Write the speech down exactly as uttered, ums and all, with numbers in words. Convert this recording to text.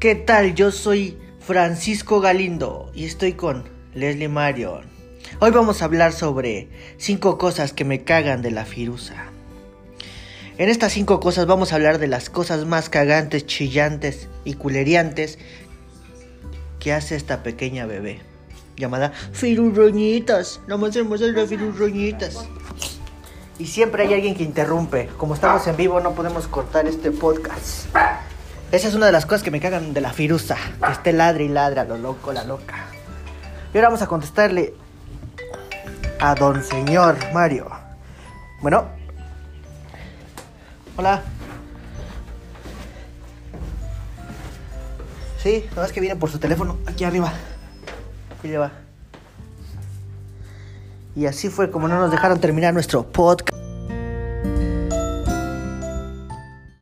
¿Qué tal? Yo soy Francisco Galindo y estoy con Leslie Marion. Hoy vamos a hablar sobre cinco cosas que me cagan de la Firuza. En estas cinco cosas vamos a hablar de las cosas más cagantes, chillantes y culeriantes que hace esta pequeña bebé llamada Firu Roñitas. La más hermosa es la Firu Roñitas. Y siempre hay alguien que interrumpe. Como estamos en vivo no podemos cortar este podcast. Esa es una de las cosas que me cagan de la Firuza, que esté ladre y ladra, lo loco, la loca. Y ahora vamos a contestarle a don señor Mario. Bueno. Hola. Sí, nada más que viene por su teléfono, aquí arriba. Aquí le va. Y así fue como no nos dejaron terminar nuestro podcast.